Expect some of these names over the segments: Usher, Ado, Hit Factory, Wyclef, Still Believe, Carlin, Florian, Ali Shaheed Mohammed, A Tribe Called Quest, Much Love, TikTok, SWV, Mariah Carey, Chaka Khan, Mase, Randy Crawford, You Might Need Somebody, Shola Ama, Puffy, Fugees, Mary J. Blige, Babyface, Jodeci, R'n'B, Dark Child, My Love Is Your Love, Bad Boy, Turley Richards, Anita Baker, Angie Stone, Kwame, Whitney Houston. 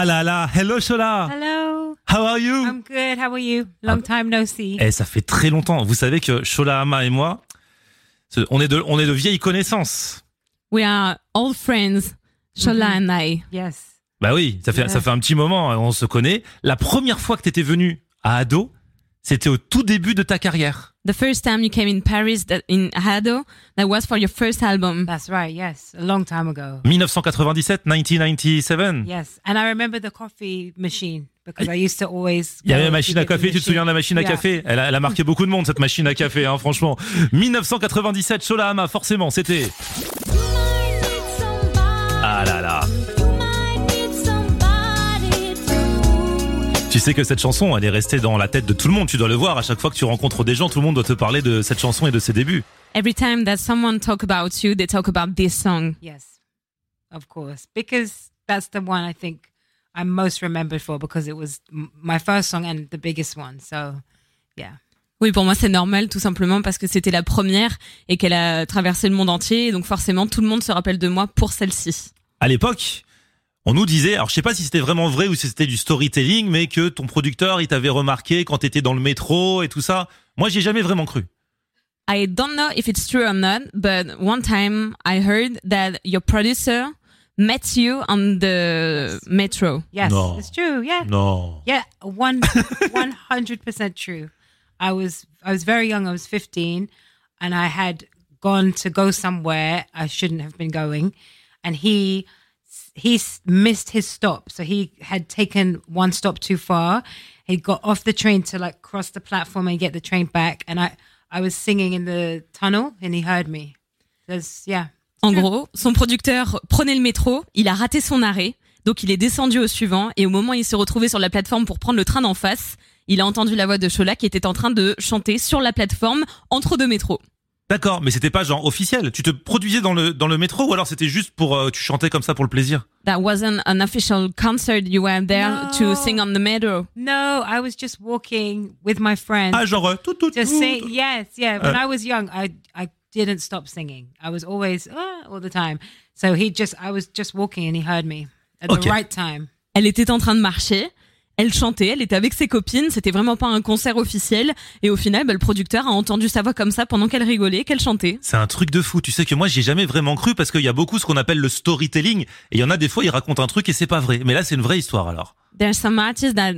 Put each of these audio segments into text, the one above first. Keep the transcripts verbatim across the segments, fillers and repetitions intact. Ah là là, hello Shola. Hello. How are you? I'm good, how are you? Long time no see. Eh, ça fait très longtemps. Vous savez que Shola Ama et moi, on est de, on est de vieilles connaissances. We are old friends, Shola mm-hmm. and I. Yes. Bah oui, ça fait, yeah. ça fait un petit moment, on se connaît. La première fois que t'étais venue à Ado, c'était au tout début de ta carrière. The first time you came in Paris, that in Ado, that was for your first album. That's right, yes, a long time ago. nineteen ninety-seven, nineteen ninety-seven. Yes, and I remember the coffee machine because I used to always. Il y avait la machine à café, tu te souviens de la machine à yeah. café? Elle a, elle a marqué beaucoup de monde, cette machine à café, hein, franchement. nineteen ninety-seven, Shola Ama, forcément, c'était. Ah là là. Tu sais que cette chanson, elle est restée dans la tête de tout le monde. Tu dois le voir, à chaque fois que tu rencontres des gens, tout le monde doit te parler de cette chanson et de ses débuts. Every time that someone talk about you, they talk about this song. Yes, of course, because that's the one I think I'm most remembered for because it was my first song and the biggest one. So, yeah. Oui, pour moi, c'est normal, tout simplement parce que c'était la première et qu'elle a traversé le monde entier, donc forcément, tout le monde se rappelle de moi pour celle-ci. À l'époque, on nous disait, alors je sais pas si c'était vraiment vrai ou si c'était du storytelling, mais que ton producteur, il t'avait remarqué quand t'étais dans le métro et tout ça. Moi, j'y ai jamais vraiment cru. I don't know if it's true or not, but one time I heard that your producer met you on the metro. Yes, no. It's true, yeah. No. Yeah, one, one hundred percent true. I was, I was very young, I was fifteen, and I had gone to go somewhere I shouldn't have been going, and he... He missed his stop, so he had taken one stop too far. He got off the train to like cross the platform and get the train back. And I, I was singing in the tunnel, and he heard me. That's yeah. En gros, son producteur prenait le métro. Il a raté son arrêt, donc il est descendu au suivant. Et au moment où il s'est retrouvé sur la plateforme pour prendre le train d'en face, il a entendu la voix de Shola qui était en train de chanter sur la plateforme entre deux métros. D'accord, mais c'était pas genre officiel. Tu te produisais dans le dans le métro ou alors c'était juste pour euh, tu chantais comme ça pour le plaisir? That wasn't an official concert. You were there no. to sing on the meadow. No, I was just walking with my friends. Ah, genre tout tout tout. Just sing. Yes, yeah. When uh. I was young, I I didn't stop singing. I was always uh, all the time. So he just I was just walking and he heard me at okay. the right time. Elle était en train de marcher. Elle chantait, elle était avec ses copines, c'était vraiment pas un concert officiel. Et au final, bah, le producteur a entendu sa voix comme ça pendant qu'elle rigolait, qu'elle chantait. C'est un truc de fou. Tu sais que moi, j'ai jamais vraiment cru parce qu'il y a beaucoup ce qu'on appelle le storytelling. Et il y en a des fois, ils racontent un truc et c'est pas vrai. Mais là, c'est une vraie histoire alors. There's some artists that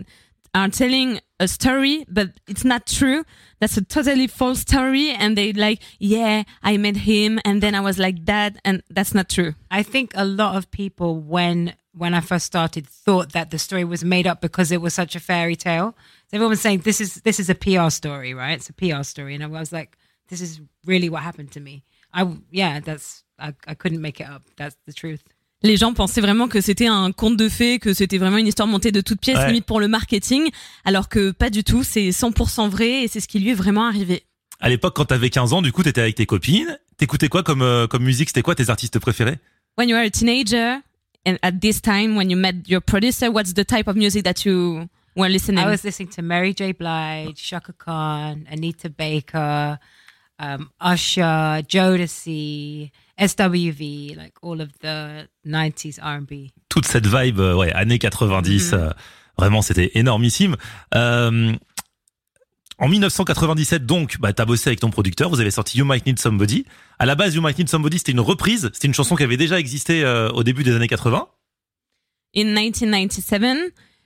are telling a story, but it's not true. That's a totally false story. And they like, yeah, I met him and then I was like that. And that's not true. I think a lot of people, when... when I first started, thought that the story was made up because it was such a fairy tale. So everyone was saying, this is this is a P R story, right? It's a P R story. And I was like, this is really what happened to me. I, yeah, that's, I, I couldn't make it up. That's the truth. Les gens pensaient vraiment que c'était un conte de fées, que c'était vraiment une histoire montée de toutes pièces, ouais. limite pour le marketing, alors que pas du tout, c'est cent pour cent vrai et c'est ce qui lui est vraiment arrivé. À l'époque, quand t'avais quinze ans, du coup, t'étais avec tes copines. T'écoutais quoi comme, euh, comme musique? C'était quoi tes artistes préférés? When you were a teenager... And at this time, when you met your producer, what's the type of music that you were listening? I was listening to Mary J. Blige, Chaka Khan, Anita Baker, um, Usher, Jodeci, S W V, like all of the nineties R and B. Toute cette vibe, ouais, années quatre-vingt-dix, mm-hmm. euh, vraiment, c'était énormissime. Euh, en nineteen ninety-seven, donc, bah, t'as bossé avec ton producteur, vous avez sorti You Might Need Somebody. À la base, You Might Need Somebody, c'était une reprise, c'était une chanson qui avait déjà existé euh, au début des années quatre-vingts. In nineteen ninety-seven,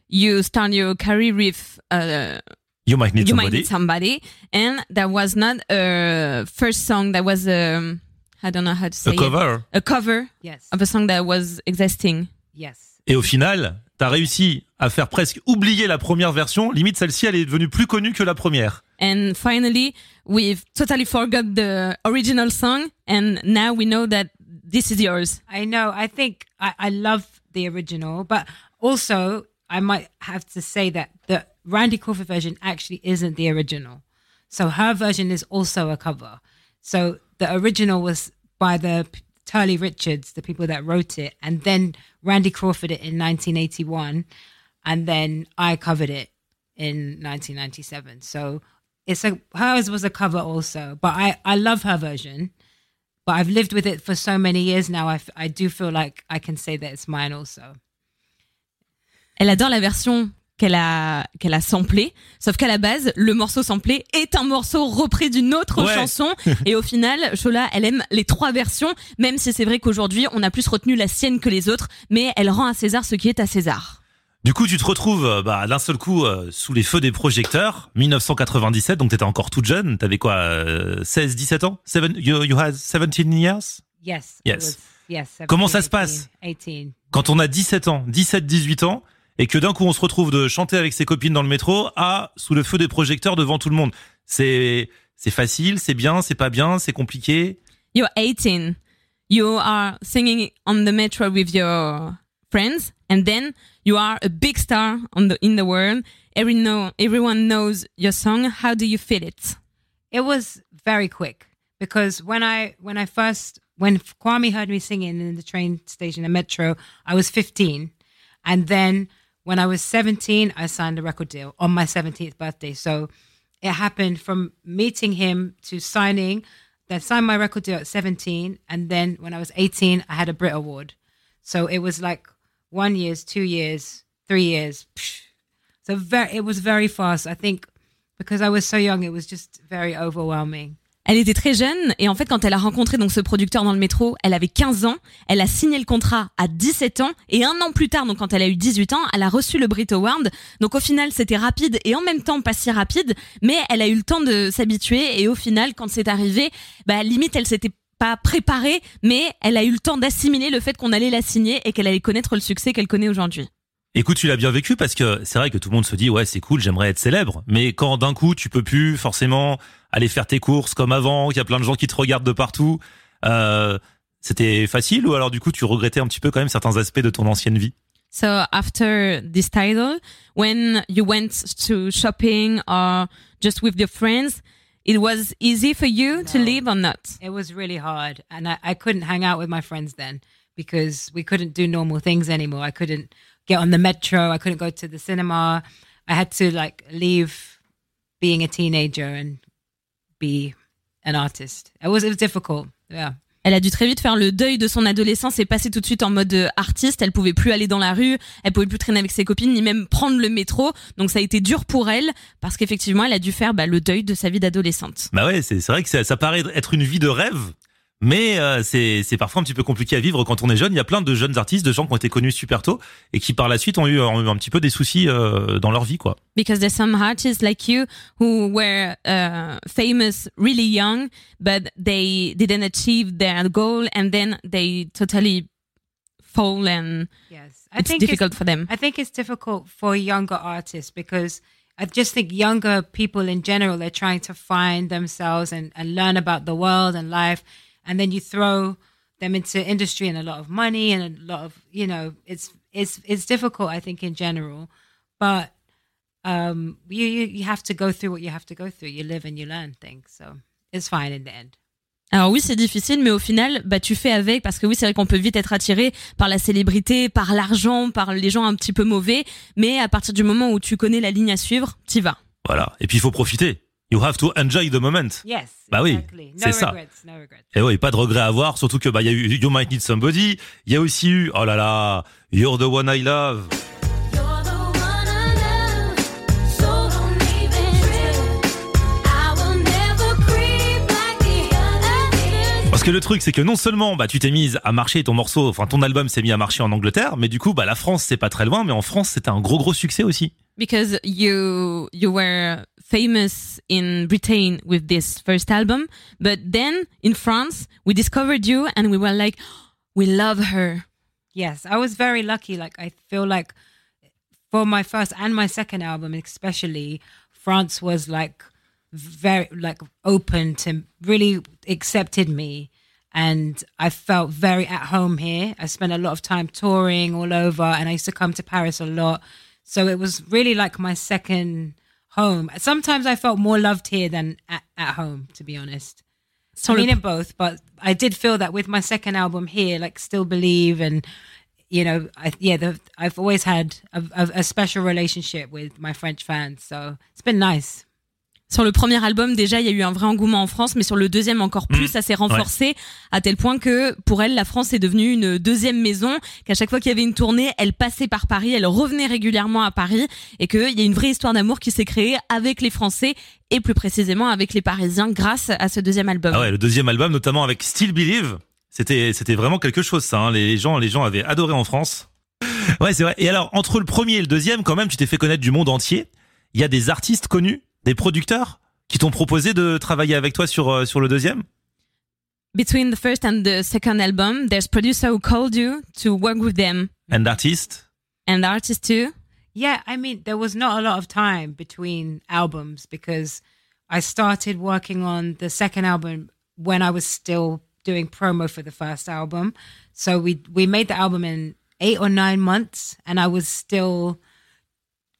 you start your career with uh, You Might Need you Somebody. You Might Need Somebody, and that was not a first song, that was a, I don't know how to say a cover. It. A cover yes. of a song that was existing. Yes. Et au final... T'as réussi à faire presque oublier la première version. Limite, celle-ci, elle est devenue plus connue que la première. And finally, we've totally forgot the original song. And now we know that this is yours. I know. I think I, I love the original. But also, I might have to say that the Randy Crawford version actually isn't the original. So her version is also a cover. So the original was by the... Turley Richards, the people that wrote it, and then Randy Crawford it in nineteen eighty-one, and then I covered it in nineteen ninety-seven. So it's a hers was a cover also, but I, I love her version. But I've lived with it for so many years now. I, I do feel like I can say that it's mine also. elle adore la version qu'elle a qu'elle a samplée, sauf qu'à la base, le morceau samplé est un morceau repris d'une autre ouais. chanson. Et au final, Shola, elle aime les trois versions, même si c'est vrai qu'aujourd'hui, on a plus retenu la sienne que les autres, mais elle rend à César ce qui est à César. Du coup, tu te retrouves bah, d'un seul coup euh, sous les feux des projecteurs, dix-neuf cent quatre-vingt-dix-sept, donc t'étais encore toute jeune, t'avais quoi, euh, seize, dix-sept ans? Seven, you, you had seventeen years? Yes. Yes. Was, yes seventeen, comment ça se passe eighteen. Quand on a dix-sept ans, dix-sept, dix-huit ans, et que d'un coup on se retrouve de chanter avec ses copines dans le métro à sous le feu des projecteurs devant tout le monde? C'est, c'est facile, c'est bien, c'est pas bien, c'est compliqué? You're eighteen. You are singing on the metro with your friends, and then you are a big star on the, in the world. Every know, everyone knows your song. How do you feel it? It was very quick because when I when I first when Kwame heard me singing in the train station, the metro, I was fifteen, and then when I was seventeen, I signed a record deal on my seventeenth birthday. So it happened from meeting him to signing. Then signed my record deal at seventeen, and then when I was eighteen, I had a Brit Award. So it was like. One years, two years, three years. So very, it was very fast. I think because I was so young, it was just very overwhelming. Elle était très jeune et en fait quand elle a rencontré donc ce producteur dans le métro, elle avait quinze ans, elle a signé le contrat à dix-sept ans et un an plus tard, donc quand elle a eu dix-huit ans, elle a reçu le Brit Award. Donc au final c'était rapide et en même temps pas si rapide, mais elle a eu le temps de s'habituer et au final quand c'est arrivé, bah limite elle s'était pas préparée, mais elle a eu le temps d'assimiler le fait qu'on allait la signer et qu'elle allait connaître le succès qu'elle connaît aujourd'hui. Écoute, tu l'as bien vécu parce que c'est vrai que tout le monde se dit « Ouais, c'est cool, j'aimerais être célèbre », mais quand d'un coup, tu peux plus forcément aller faire tes courses comme avant, qu'il y a plein de gens qui te regardent de partout, euh, c'était facile ou alors du coup, tu regrettais un petit peu quand même certains aspects de ton ancienne vie? So, after this title, when you went to shopping or just with your friends, it was easy for you no, to leave or not? It was really hard. And I, I couldn't hang out with my friends then because we couldn't do normal things anymore. I couldn't get on the metro. I couldn't go to the cinema. I had to like leave being a teenager and be an artist. It was, it was difficult. Yeah. Elle a dû très vite faire le deuil de son adolescence et passer tout de suite en mode artiste. Elle pouvait plus aller dans la rue, elle pouvait plus traîner avec ses copines, ni même prendre le métro. Donc ça a été dur pour elle, parce qu'effectivement, elle a dû faire bah, le deuil de sa vie d'adolescente. Bah ouais, c'est, c'est vrai que ça, ça paraît être une vie de rêve, mais euh, c'est, c'est parfois un petit peu compliqué à vivre quand on est jeune. Il y a plein de jeunes artistes, de gens qui ont été connus super tôt, et qui par la suite ont eu, ont eu un petit peu des soucis euh, dans leur vie, quoi. Because there's some artists like you who were uh, famous really young, but they didn't achieve their goal, and then they totally fall, and yes. I it's think difficult it's, for them. I think it's difficult for younger artists because I just think younger people in general, they're trying to find themselves and, and learn about the world and life, and then you throw them into industry and a lot of money and a lot of, you know, it's it's it's difficult, I think, in general, but. Um, you, you, you have to go through what you have to go through. You live and you learn things. So it's fine in the end. Alors oui, c'est difficile, mais au final, bah, tu fais avec, parce que oui, c'est vrai qu'on peut vite être attiré par la célébrité, par l'argent, par les gens un petit peu mauvais, mais à partir du moment où tu connais la ligne à suivre, t'y vas. Voilà. Et puis, il faut profiter. You have to enjoy the moment. Yes, bah oui, exactly. No c'est regrets, ça. No regrets. Et oui, pas de regrets à avoir, surtout que, bah, il y a eu You Might Need Somebody. Il y a aussi eu, oh là là, You're the One I Love. Parce que le truc, c'est que non seulement bah tu t'es mise à marcher, ton morceau, enfin ton album s'est mis à marcher en Angleterre, mais du coup bah la France c'est pas très loin, mais en France c'était un gros gros succès aussi. Because you you were famous in Britain with this first album, but then in France we discovered you and we were like, we love her. Yes, I was very lucky. Like I feel like for my first and my second album especially, France was like. Very like open to really accepted me, and I felt very at home here. I spent a lot of time touring all over, and I used to come to Paris a lot, so it was really like my second home. Sometimes I felt more loved here than at, at home, to be honest. So I mean in both, but I did feel that with my second album here, like Still Believe, and you know, I, yeah, the, I've always had a, a, a special relationship with my French fans, so it's been nice. Sur le premier album, déjà, il y a eu un vrai engouement en France, mais sur le deuxième encore plus, mmh, ça s'est renforcé, ouais, à tel point que pour elle, la France est devenue une deuxième maison, qu'à chaque fois qu'il y avait une tournée, elle passait par Paris, elle revenait régulièrement à Paris, et qu'il y a une vraie histoire d'amour qui s'est créée avec les Français et plus précisément avec les Parisiens grâce à ce deuxième album. Ah ouais, le deuxième album, notamment avec Still Believe, c'était, c'était vraiment quelque chose, ça, hein. Les gens, les gens avaient adoré en France. Ouais, c'est vrai. Et alors, entre le premier et le deuxième, quand même, tu t'es fait connaître du monde entier. Il y a des artistes connus, des producteurs qui t'ont proposé de travailler avec toi sur, sur le deuxième? Between the first and the second album, there's producer who called you to work with them. And artist? And artist too. Yeah, I mean, there was not a lot of time between albums because I started working on the second album when I was still doing promo for the first album. So we we made the album in eight or nine months and I was still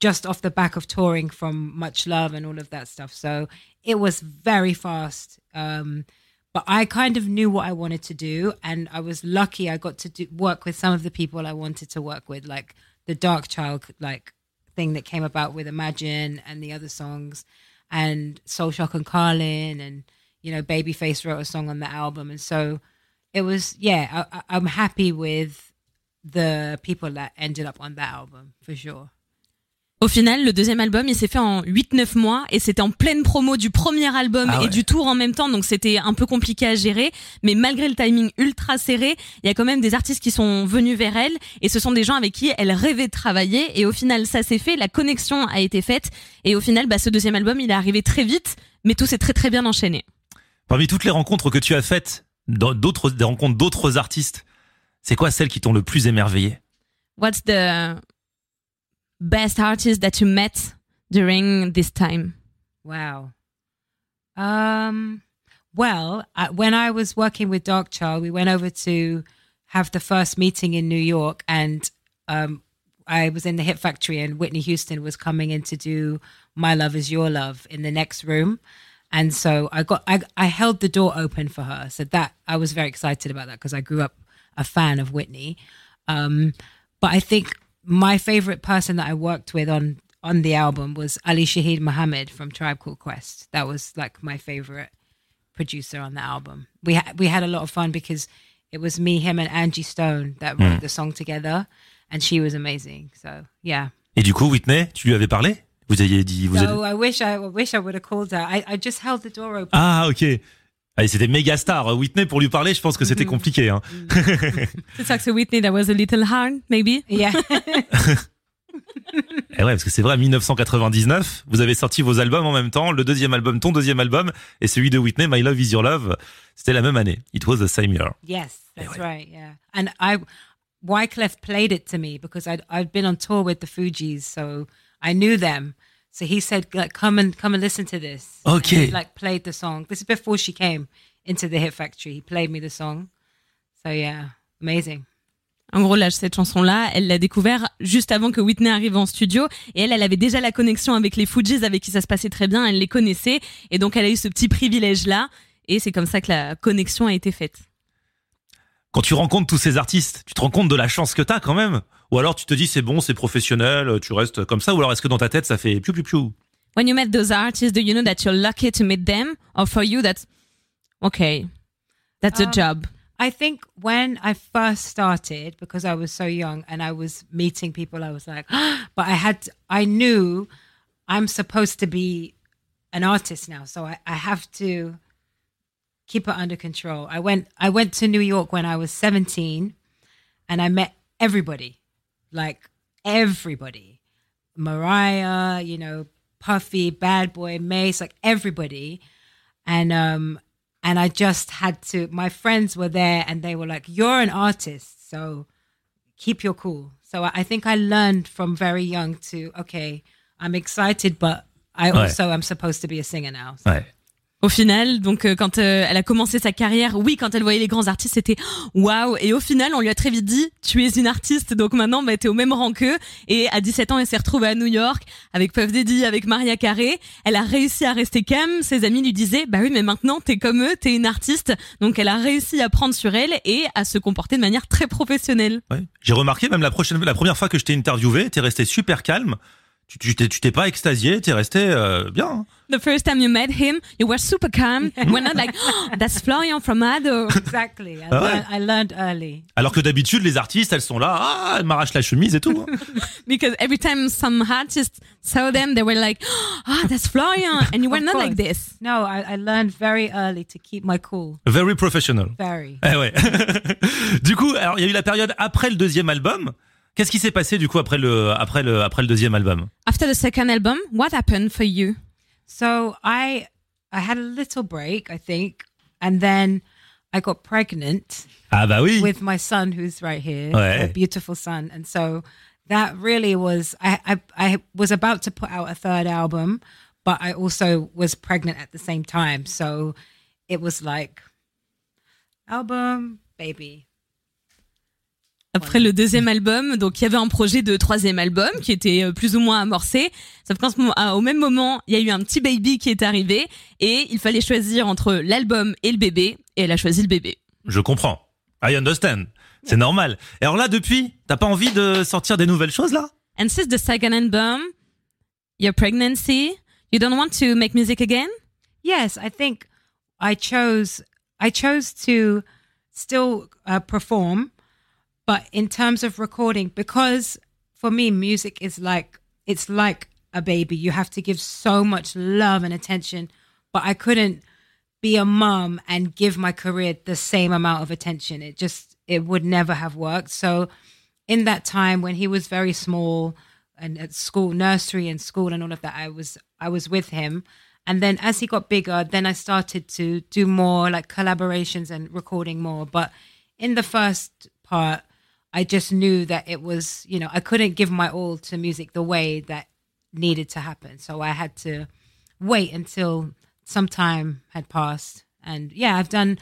just off the back of touring from Much Love and all of that stuff. So it was very fast. Um, but I kind of knew what I wanted to do and I was lucky I got to do, work with some of the people I wanted to work with, like the Dark Child like thing that came about with Imagine and the other songs and Soul Shock and Carlin and, you know, Babyface wrote a song on the album. And so it was, yeah, I, I'm happy with the people that ended up on that album for sure. Au final, le deuxième album, il s'est fait en huit neuf mois et c'était en pleine promo du premier album ah ouais. et du tour en même temps, donc c'était un peu compliqué à gérer, mais malgré le timing ultra serré, il y a quand même des artistes qui sont venus vers elle et ce sont des gens avec qui elle rêvait de travailler et au final ça s'est fait, la connexion a été faite et au final bah, ce deuxième album il est arrivé très vite mais tout s'est très très bien enchaîné. Parmi toutes les rencontres que tu as faites, d'autres, des rencontres d'autres artistes, c'est quoi celles qui t'ont le plus émerveillé? What's the best artist that you met during this time? Wow. Um, well, I, when I was working with Dark Child, we went over to have the first meeting in New York and um, I was in the Hit Factory and Whitney Houston was coming in to do My Love Is Your Love in the next room. And so I got, I, I held the door open for her. So that, I was very excited about that because I grew up a fan of Whitney. Um, but I think my favorite person that I worked with on, on the album was Ali Shaheed Mohammed from Tribe Called Quest. That was like my favorite producer on the album. We ha- we had a lot of fun because it was me, him, and Angie Stone that wrote mm. the song together, and she was amazing. So yeah. Et du coup, Whitney, tu lui avais parlé? Vous aviez dit? Vous no, avez... I wish I, I wish I would have called her. I, I just held the door open. Ah, okay. Ah, c'était méga star. Whitney, pour lui parler, je pense que c'était compliqué. Hein. To talk to Whitney, that was a little hard, maybe. Yeah. Et ouais, parce que c'est vrai, dix-neuf cent quatre-vingt-dix-neuf, vous avez sorti vos albums en même temps, le deuxième album, ton deuxième album, et celui de Whitney, My Love Is Your Love. C'était la même année. It was the same year. Yes, that's ouais. right. Yeah. And I, Wyclef played it to me because I'd, I'd been on tour with the Fugees, so I knew them. So he said, like, come and come and listen to this. Okay. And he, like, played the song. This is before she came into the Hit Factory. He played me the song. So yeah, amazing. En gros, là, cette chanson-là, elle l'a découverte juste avant que Whitney arrive en studio. Et elle, elle avait déjà la connexion avec les Fugees, avec qui ça se passait très bien. Elle les connaissait. Et donc, elle a eu ce petit privilège-là. Et c'est comme ça que la connexion a été faite. Quand tu rencontres tous ces artistes, tu te rends compte de la chance que t'as quand même? Ou alors tu te dis c'est bon, c'est professionnel, tu restes comme ça? Ou alors est-ce que dans ta tête ça fait piou piou piou? When you met those artists, do you know that you're lucky to meet them? Or for you that's okay, that's um, a job? I think when I first started, because I was so young and I was meeting people, I was like, oh, but I had, I knew I'm supposed to be an artist now, so I, I have to keep it under control. I went I went to New York when I was seventeen and I met everybody, like everybody. Mariah, you know, Puffy, Bad Boy, Mase, like everybody. And um and I just had to, my friends were there and they were like, you're an artist, so keep your cool. So I, I think I learned from very young to, okay, I'm excited, but I also am supposed to be a singer now. So. Right. Au final, donc euh, quand euh, elle a commencé sa carrière, oui, quand elle voyait les grands artistes, c'était waouh. Et au final, on lui a très vite dit, tu es une artiste, donc maintenant, bah, t'es au même rang qu'eux. Et à dix-sept ans, elle s'est retrouvée à New York avec Puff Daddy, avec Mariah Carey. Elle a réussi à rester calme. Ses amis lui disaient, bah oui, mais maintenant, t'es comme eux, t'es une artiste. Donc, elle a réussi à prendre sur elle et à se comporter de manière très professionnelle. Ouais. J'ai remarqué, même la, prochaine, la première fois que je t'ai interviewée, t'es restée super calme. Tu, tu, t'es, tu t'es pas extasié, t'es resté euh, bien. The first time you met him, you were super calm. You were not like, oh, that's Florian from Ado. Exactly. I, ah ouais. learned, I learned early. Alors que d'habitude, les artistes, elles sont là, ah, elles m'arrachent la chemise et tout. Hein. Because every time some artists saw them, they were like, oh, that's Florian. And you were not course. Like this. No, I, I learned very early to keep my cool. Very professional. Very. Eh ouais. Du coup, alors, il y a eu la période après le deuxième album. Qu'est-ce qui s'est passé du coup après le après le après le deuxième album? After the second album, what happened for you? So I I had a little break, I think, and then I got pregnant. Ah bah oui. With my son who's right here, ouais. A beautiful son, and so that really was I, I I was about to put out a third album, but I also was pregnant at the same time, so it was like album, baby. Après le deuxième album, donc il y avait un projet de troisième album qui était plus ou moins amorcé. Sauf qu'au même moment, il y a eu un petit baby qui est arrivé et il fallait choisir entre l'album et le bébé. Et elle a choisi le bébé. Je comprends. I understand. C'est normal. Et alors là, depuis, t'as pas envie de sortir des nouvelles choses là? And since the second album, your pregnancy, you don't want to make music again? Yes, I think I chose, I chose to still uh, perform. But in terms of recording, because for me, music is like, it's like a baby. You have to give so much love and attention. But I couldn't be a mom and give my career the same amount of attention. It just, it would never have worked. So in that time when he was very small and at school, nursery and school and all of that, I was, I was with him. And then as he got bigger, then I started to do more like collaborations and recording more. But in the first part, I just knew that it was, you know, I couldn't give my all to music the way that needed to happen. So I had to wait until some time had passed. And yeah, I've done,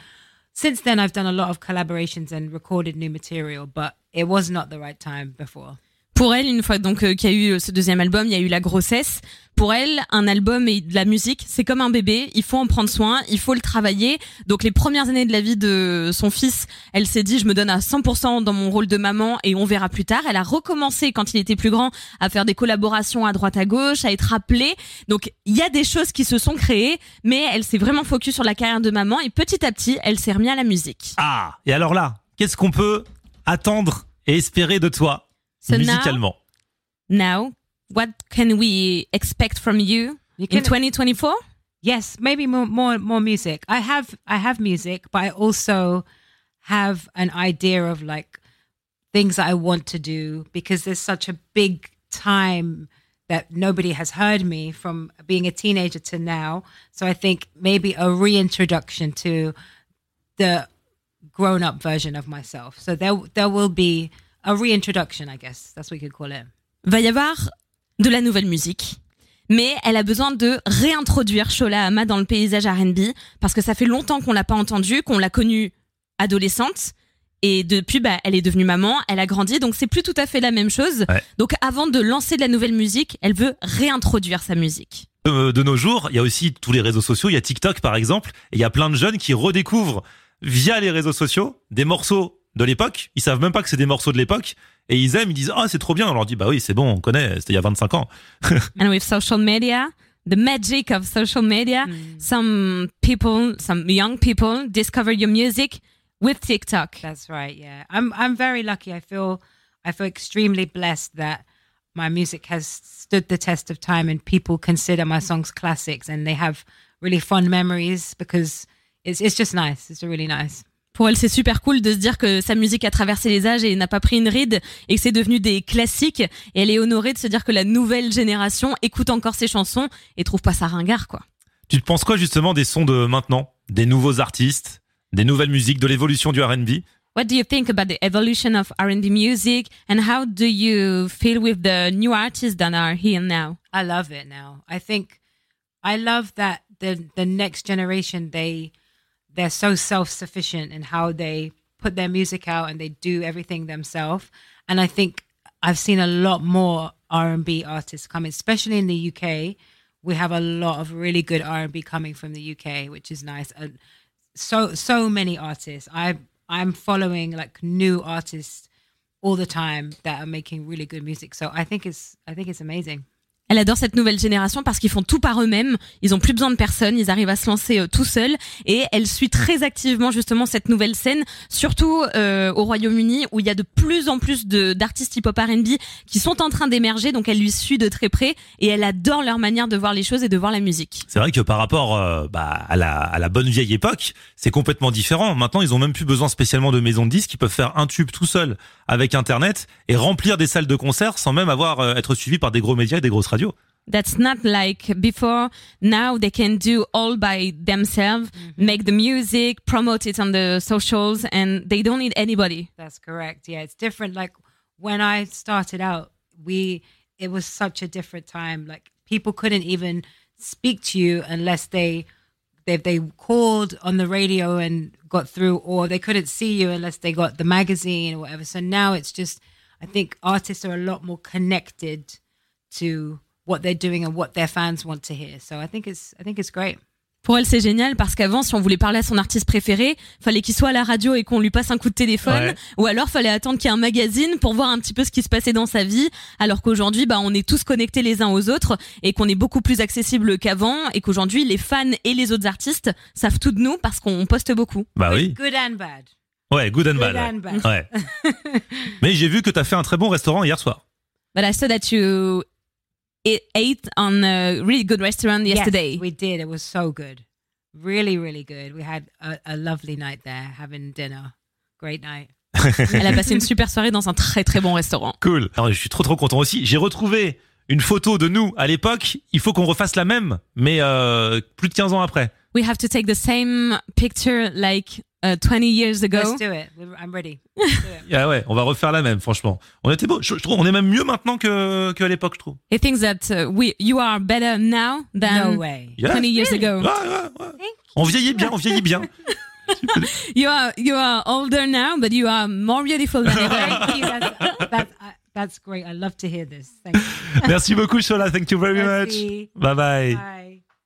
since then I've done a lot of collaborations and recorded new material, but it was not the right time before. Pour elle, une fois donc euh, qu'il y a eu ce deuxième album, il y a eu la grossesse. Pour elle, un album et de la musique, c'est comme un bébé, il faut en prendre soin, il faut le travailler. Donc les premières années de la vie de son fils, elle s'est dit je me donne à cent pour cent dans mon rôle de maman et on verra plus tard. Elle a recommencé quand il était plus grand à faire des collaborations à droite à gauche, à être appelée. Donc il y a des choses qui se sont créées, mais elle s'est vraiment focus sur la carrière de maman et petit à petit, elle s'est remise à la musique. Ah, et alors là, qu'est-ce qu'on peut attendre et espérer de toi ? So musicalement. Now, now, what can we expect from you, you in twenty twenty-four? Yes, maybe more, more, more music. I have, I have music, but I also have an idea of like things that I want to do because there's such a big time that nobody has heard me from being a teenager to now. So I think maybe a reintroduction to the grown-up version of myself. So there, there will be. A reintroduction, I guess. That's what you could call it. Va y avoir de la nouvelle musique, mais elle a besoin de réintroduire Shola Ama dans le paysage R and B parce que ça fait longtemps qu'on l'a pas entendue, qu'on l'a connue adolescente et depuis, bah, elle est devenue maman, elle a grandi, donc c'est plus tout à fait la même chose. Ouais. Donc avant de lancer de la nouvelle musique, elle veut réintroduire sa musique. Euh, de nos jours, il y a aussi tous les réseaux sociaux, il y a TikTok par exemple, et il y a plein de jeunes qui redécouvrent via les réseaux sociaux des morceaux de l'époque, ils savent même pas que c'est des morceaux de l'époque et ils aiment, ils disent ah oh, c'est trop bien, on leur dit bah oui c'est bon on connaît, c'était il y a vingt-cinq ans. And with social media, the magic of social media, mm. some people, some young people discover your music with TikTok. That's right, yeah. I'm I'm very lucky. I feel I feel extremely blessed that my music has stood the test of time and people consider my songs classics and they have really fond memories because it's it's just nice. It's really nice. Pour elle, c'est super cool de se dire que sa musique a traversé les âges et n'a pas pris une ride et que c'est devenu des classiques. Et elle est honorée de se dire que la nouvelle génération écoute encore ses chansons et trouve pas ça ringard, quoi. Tu te penses quoi, justement, des sons de maintenant, des nouveaux artistes, des nouvelles musiques, de l'évolution du R and B? What do you think about the evolution of R and B music and how do you feel with the new artists that are here now? I love it now. I think I love that the, the next generation, they... they're so self-sufficient in how they put their music out and they do everything themselves. And I think I've seen a lot more R and B artists coming, especially in the U K. We have a lot of really good R and B coming from the U K, which is nice. And so, so many artists. I, I'm following like new artists all the time that are making really good music. So I think it's, I think it's amazing. Elle adore cette nouvelle génération parce qu'ils font tout par eux-mêmes, ils ont plus besoin de personne, ils arrivent à se lancer euh, tout seuls, et elle suit très activement justement cette nouvelle scène, surtout euh, au Royaume-Uni où il y a de plus en plus de, d'artistes hip-hop R and B qui sont en train d'émerger, donc elle lui suit de très près et elle adore leur manière de voir les choses et de voir la musique. C'est vrai que par rapport euh, bah, à, la, à la bonne vieille époque, c'est complètement différent. Maintenant, ils ont même plus besoin spécialement de maisons de disques, ils peuvent faire un tube tout seul avec Internet et remplir des salles de concert sans même avoir euh, être suivi par des gros médias et des grosses radios. That's not like before. Now they can do all by themselves, make the music, promote it on the socials, and they don't need anybody. That's correct. Yeah, it's different. Like when I started out, we it was such a different time. Like people couldn't even speak to you unless they they they called on the radio and got through, or they couldn't see you unless they got the magazine or whatever. So now it's just, I think artists are a lot more connected to what they're doing and what their fans want to hear. So I think it's I think it's great. Pour elle, c'est génial parce qu'avant, si on voulait parler à son artiste préféré, fallait qu'il soit à la radio et qu'on lui passe un coup de téléphone, ouais. Ou alors fallait attendre qu'il y ait un magazine pour voir un petit peu ce qui se passait dans sa vie, alors qu'aujourd'hui, bah, on est tous connectés les uns aux autres et qu'on est beaucoup plus accessible qu'avant, et qu'aujourd'hui, les fans et les autres artistes savent tout de nous parce qu'on poste beaucoup. Bah oui. Good and bad. Ouais, good and good bad. And bad. Ouais. Mais j'ai vu que t'as fait un très bon restaurant hier soir. But I saw that you It ate on a really good restaurant yesterday. Yes, we did. It was so good. Really, really good. We had a, a lovely night there, having dinner. Great night. Elle a passé une super soirée dans un très, très bon restaurant. Cool. Alors, je suis trop, trop content aussi. J'ai retrouvé une photo de nous à l'époque. Il faut qu'on refasse la même, mais euh, plus de quinze ans après. We have to take the same picture like uh, twenty years ago. Let's do it. I'm ready. Let's do it. Yeah, ouais, on va refaire la même, franchement. On était beau. Je, je trouve, on est même mieux maintenant que qu'à l'époque, je trouve. He thinks that uh, we you are better now than no way. twenty yeah. years really? ago. Ouais, ouais, ouais. On vieillit bien, on vieillit bien. you are you are older now, but you are more beautiful than ever. Thank you. That's, that's, that's great. I love to hear this. Thank you. Merci beaucoup, Shola. Thank you very Merci. much. Bye bye. bye.